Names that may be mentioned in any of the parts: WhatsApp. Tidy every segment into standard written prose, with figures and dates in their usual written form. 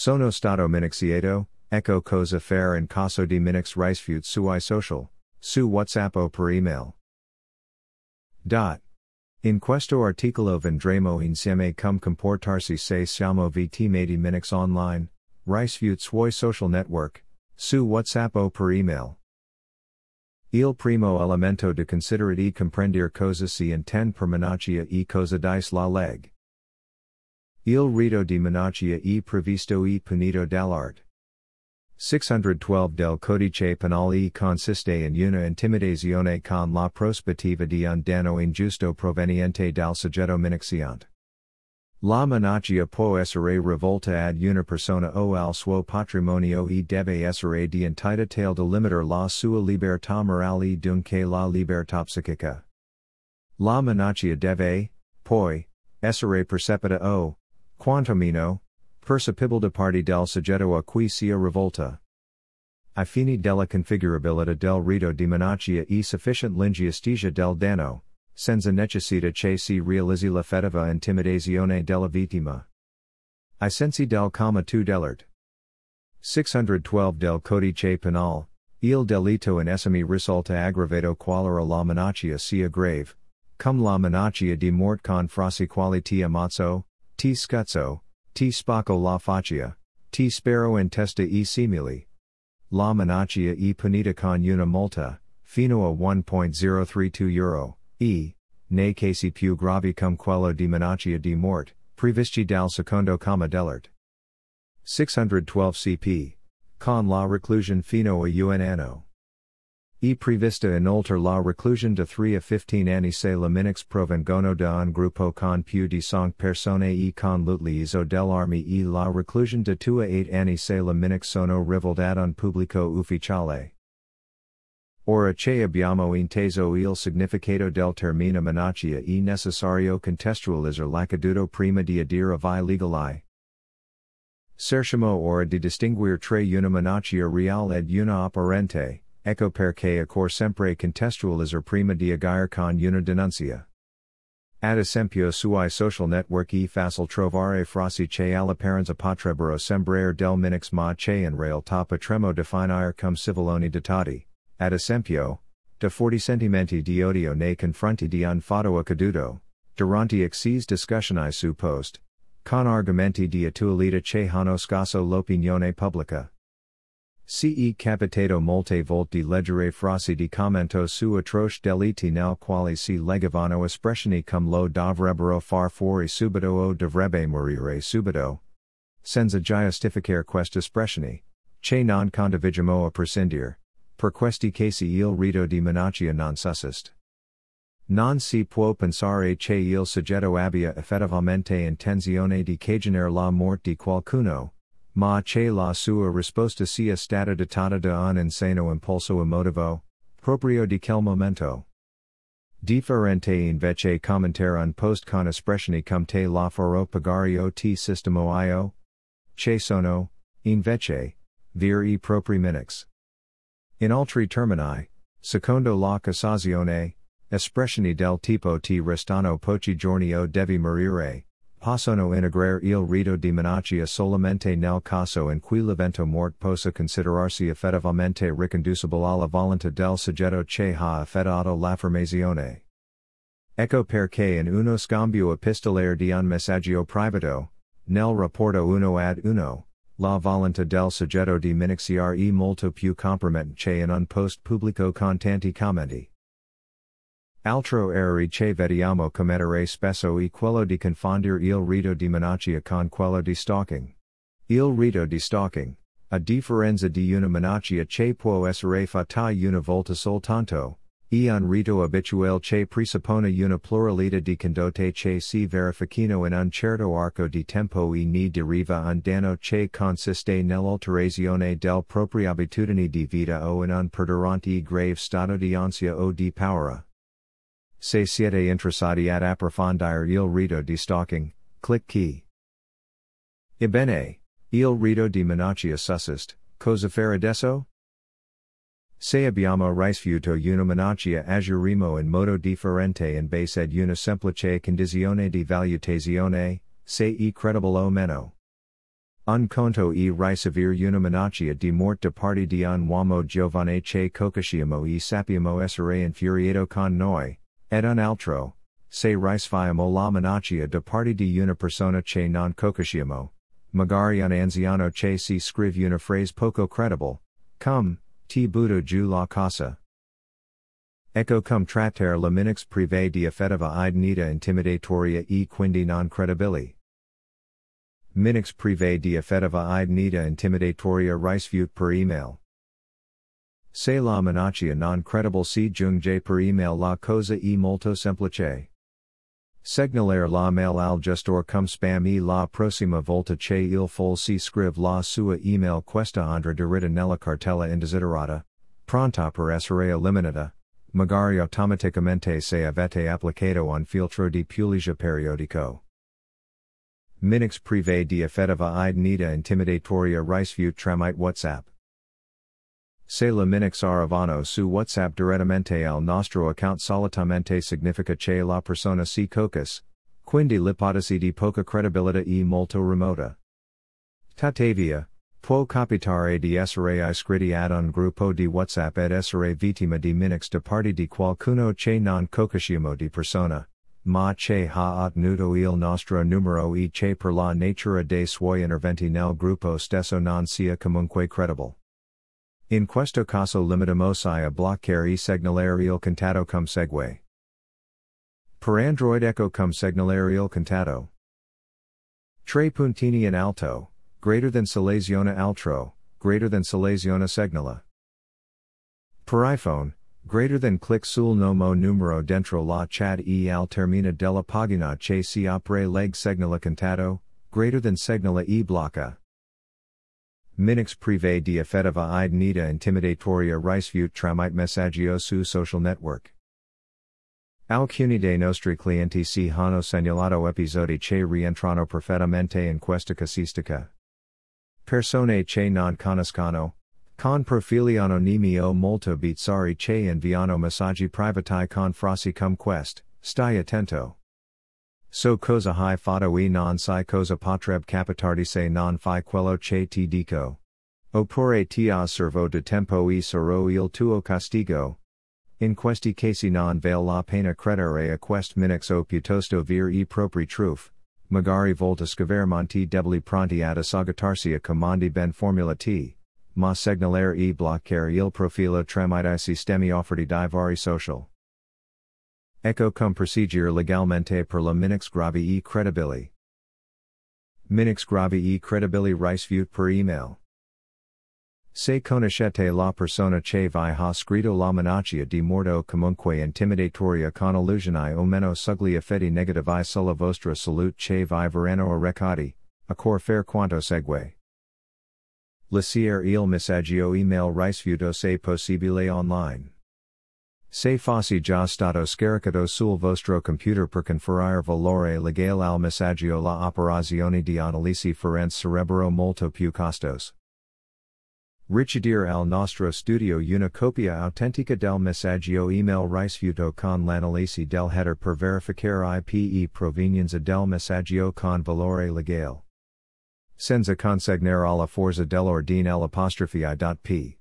Sono stato minacciato, ecco cosa fare in caso di minacce ricevuto sui social, su WhatsApp o per email. In questo articolo vedremo insieme come comportarsi se siamo vittime di minacce online, ricevuto sui social network, su WhatsApp o per email. Il primo elemento da considerare e comprendere cosa si intende per minaccia e cosa dice la legge. Il rito di minaccia è previsto e punito dall'art. 612 del codice penale e consiste in una intimidazione con la prospettiva di un danno ingiusto proveniente dal soggetto minacciante. La minaccia può essere rivolta ad una persona o al suo patrimonio e deve essere di entità tale da limitar la sua libertà morale e dunque la libertà psichica. La minaccia deve, poi, essere percepita o, quantomeno, percepibile da parte del soggetto a cui sia rivolta. Ai fini della configurabilità del rito di minaccia e sufficient l'ingiustizia del danno, senza necessità che si realizzi l'effettiva intimidazione della vittima. Ai sensi del comma 2 dell'art. 612 del codice penale, il delitto in esame risulta aggravato qualora la minaccia sia grave, come la minaccia di morte con frasi quali ti ammazzo, ti scuzzo, ti spacco la faccia, ti sparo in testa e simili. La minaccia è punita con una multa, fino a €1.032, e, nei casi più gravi come quello di minaccia di morte, previsti dal secondo comma dell'art. 612 CP, con la reclusione fino a un anno. E prevista inoltre la reclusione da 3 a 15 anni se le minacce provengono da un gruppo con più di 5 persone e con l'utilizzo dell'armi e la reclusione da 2 a 8 anni se le minacce sono rivolte ad un pubblico ufficiale. Ora che abbiamo inteso il significato del termine minaccia è necessario contestualizzare l'accaduto prima di adire ai legali. Cerchiamo ora di distinguere tra una minaccia reale ed una apparente. Ecco perché occorre sempre contestualizzare prima di agire con una denuncia. Ad esempio sui social network e facile trovare frasi che all'apparenza potrebbero sembrare del minacce ma che in realtà potremmo definire come civiloni dettati. Ad esempio, da forti sentimenti di odio nei confronti di un fatto accaduto, durante exes discussioni su post, con argomenti di attualità che hanno scosso l'opinione pubblica. C.E. capitato molte volte di leggere frasi di commento su atroci delitti nel quali si legavano espressioni come lo dovrebbero far fuori subito o dovrebbe morire subito. Senza giustificare queste espressioni, che non condividiamo a prescindere, per questi casi il rito di minaccia non sussiste. Non si può pensare che il soggetto abbia effettivamente intenzione di cagionare la morte di qualcuno, ma che la sua risposta sia stata dettata da un insano impulso emotivo, proprio di quel momento. Differente invece commentare un post con espressioni come te la farò pagare o ti sistemo io, che sono, invece, veri e propri minacce. In altri termini, secondo la Cassazione, espressioni del tipo ti restano pochi giorni o devi morire, possono integrare il rito di minaccia solamente nel caso in cui l'evento morte possa considerarsi effettivamente riconducibile alla volontà del soggetto che ha effettuato l'affermazione. Ecco perché in uno scambio epistolare di un messaggio privato, nel rapporto uno ad uno, la volontà del soggetto di minacciare è molto più compromettente che in un post pubblico con tanti commenti. Altro errore che vediamo commettere spesso è quello di confondere il rito di minaccia con quello di stalking. Il rito di stalking, a differenza di una minaccia che può essere fatta una volta soltanto, è un rito abituale che presuppone una pluralità di condotte che si verificano in un certo arco di tempo e ne deriva un danno che consiste nell'alterazione del proprio abitudini di vita o in un perdurante e grave stato di ansia o di paura. Se siete interessati ad approfondire il rito di stalking, click qui. Ebbene, il rito di minaccia sussiste, cosa fare adesso? Se abbiamo ricevuto una minaccia agiremo in modo differente in base ad una semplice condizione di valutazione, se è credibile o meno. Un conto e ricevere una minaccia di morte parte di un uomo giovane che conosciamo e sappiamo essere infuriato con noi, ed un altro, se riceviamo la minaccia da parte di una persona che non conosciamo, magari un anziano che si scrive una frase poco credibile, come, ti butto giù la casa. Ecco come trattare la minaccia prive di effettiva idenità intimidatoria e quindi non credibili. Minix prive di effettiva idenità intimidatoria ricevute per email. Se la minaccia non credibile si giunge per email la cosa è molto semplice. Segnalare la mail al gestore come spam e la prossima volta che il folle si scrive la sua email questa andrà diretta nella cartella indesiderata, pronta per essere eliminata, magari automaticamente se avete applicato un filtro di pulizia periodico. Minix prive di effettiva idenità intimidatoria ricevute tramite WhatsApp. Se la minix arrivano su WhatsApp direttamente al nostro account solitamente significa che la persona si cocas, quindi l'ipotesi di poca credibilità e molto remota. Tuttavia, può capitare di essere iscritti ad un gruppo di WhatsApp ed essere vittima di minix da parte di qualcuno che non conosciamo di persona, ma che ha ottenuto il nostro numero e che per la natura dei suoi interventi nel gruppo stesso non sia comunque credibile. In questo caso limitamos a bloccare e segnalare il contatto come segue. Per Android ecco come segnalare il contatto. Tre puntini in alto, >seleziona altro, >seleziona segnala. Per iPhone, >clic sul nuovo numero dentro la chat e al termine della pagina che si apre leg segnala contatto, segnala e blocca. Minix prive di effettiva idenità intimidatoria ricevute tramite messaggio su social network. Alcuni dei nostri clienti si hanno segnalato episodi che rientrano perfettamente in questa casistica. Persone che non conoscono, con profili anonimi o molto bizzarri che inviano messaggi privati con frasi come quest, stai attento. So cosa hai fatto e non sai cosa potrebbe capitarti se non fai quello che ti dico. Oppure ti osservo di tempo e sarò il tuo castigo. In questi casi non vale la pena credere a quest minix o piuttosto vir e propri truf, magari volta scavermonti deboli pronti ad assagotarsi a comandi ben formulati, ma segnalare e bloccare il profilo tramite i sistemi offerti dai vari social. Ecco come procedere legalmente per la minix grave e credibile. Minix grave e credibile ricevute per email. Se conoscete la persona che vi ha scritto la minaccia di morte comunque intimidatoria con allusioni o meno sugli effetti negativi sulla vostra salute che vi verranno arrecati, occorre fare quanto segue. Lasciare il messaggio email ricevuto se possibile online. Se fosse già stato scaricato sul vostro computer per conferire valore legale al messaggio la operazione di analisi forense sarebbero molto più costose. Richiedere al nostro studio una copia autentica del messaggio email ricevuto con l'analisi del header per verificare IP e provenienza del messaggio con valore legale. Senza consegnare alla forza dell'ordine l''i.p.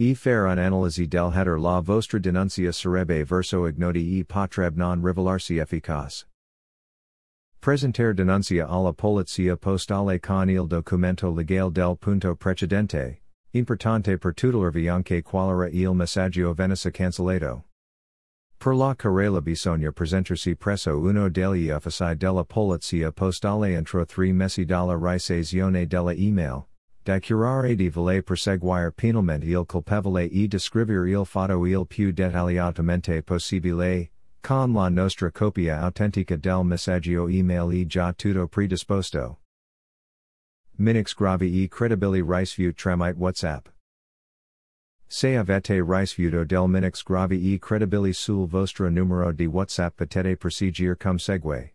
E fare un'analisi del header la vostra denuncia sarebbe verso ignoti e potrebbe non rivelarsi efficace. Presentare denuncia alla polizia postale con il documento legale del punto precedente, importante per tutelarvi anche qualora il messaggio venisse cancellato. Per la querela bisogna presentarsi presso uno degli uffici della polizia postale entro 3 mesi dalla ricezione della email. Da curare di vale perseguire penalmente il colpevole e descrivere il fatto il più dettagliatamente possibile, con la nostra copia autentica del messaggio email e già tutto predisposto. Minix grave e credibile ricevute tramite WhatsApp. Se avete ricevuto del minix grave e credibile sul vostro numero di WhatsApp potete procedere come segue.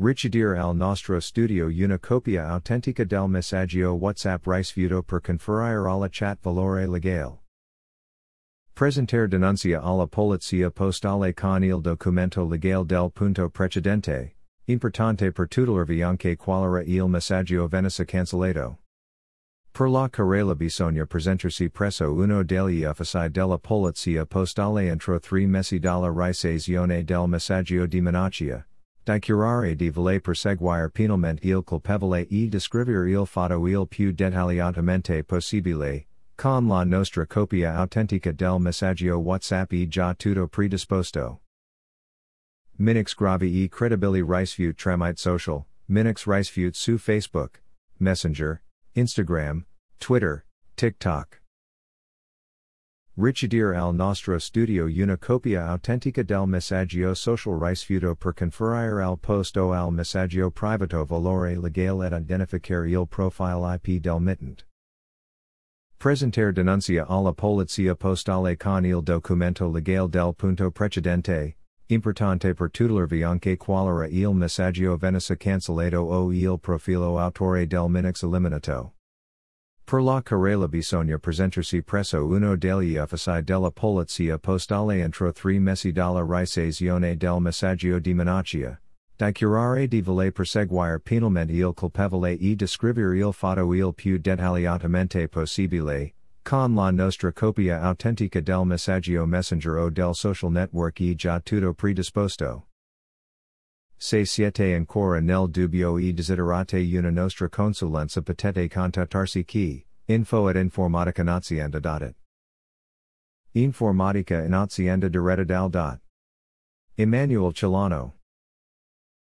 Richiedere al nostro studio una copia autentica del messaggio WhatsApp ricevuto per conferire alla chat valore legale. Presentare denuncia alla polizia postale con il documento legale del punto precedente, Importante per tutelarvi anche qualora il messaggio venisse cancellato. Per la querela bisogna presentarsi presso uno degli uffici della polizia postale entro 3 mesi dalla ricezione del messaggio di minaccia, di curare di vile perseguire penalmente il colpevole e descrivere il fatto il più dettagliatamente possibile, con la nostra copia autentica del messaggio WhatsApp e già tutto predisposto. Minix gravi e credibili ricevute tramite social, Minix ricevute su Facebook, Messenger, Instagram, Twitter, TikTok. Ricedir al nostro studio una copia autentica del messaggio social ricevuto per conferire al posto al messaggio privato valore legale ed identificare il profilo IP del mittente. Presentare denuncia alla polizia postale con il documento legale del punto precedente. Importante per tutelarvi anche qualora il messaggio venisse cancellato o il profilo autore del minix eliminato. Per la querela bisogna presentarsi presso uno degli uffici della polizia postale entro 3 mesi dalla ricezione del messaggio di minaccia, di curare di vile perseguire penalmente il colpevole e descrivere il fatto il più dettagliatamente possibile, con la nostra copia autentica del messaggio messenger o del social network e già tutto predisposto. Se siete ancora nel dubbio e desiderate una nostra consulenza potete contattarsi qui, info@informaticainazienda.it. Informatica in Azienda direttadal. Emanuel Celano.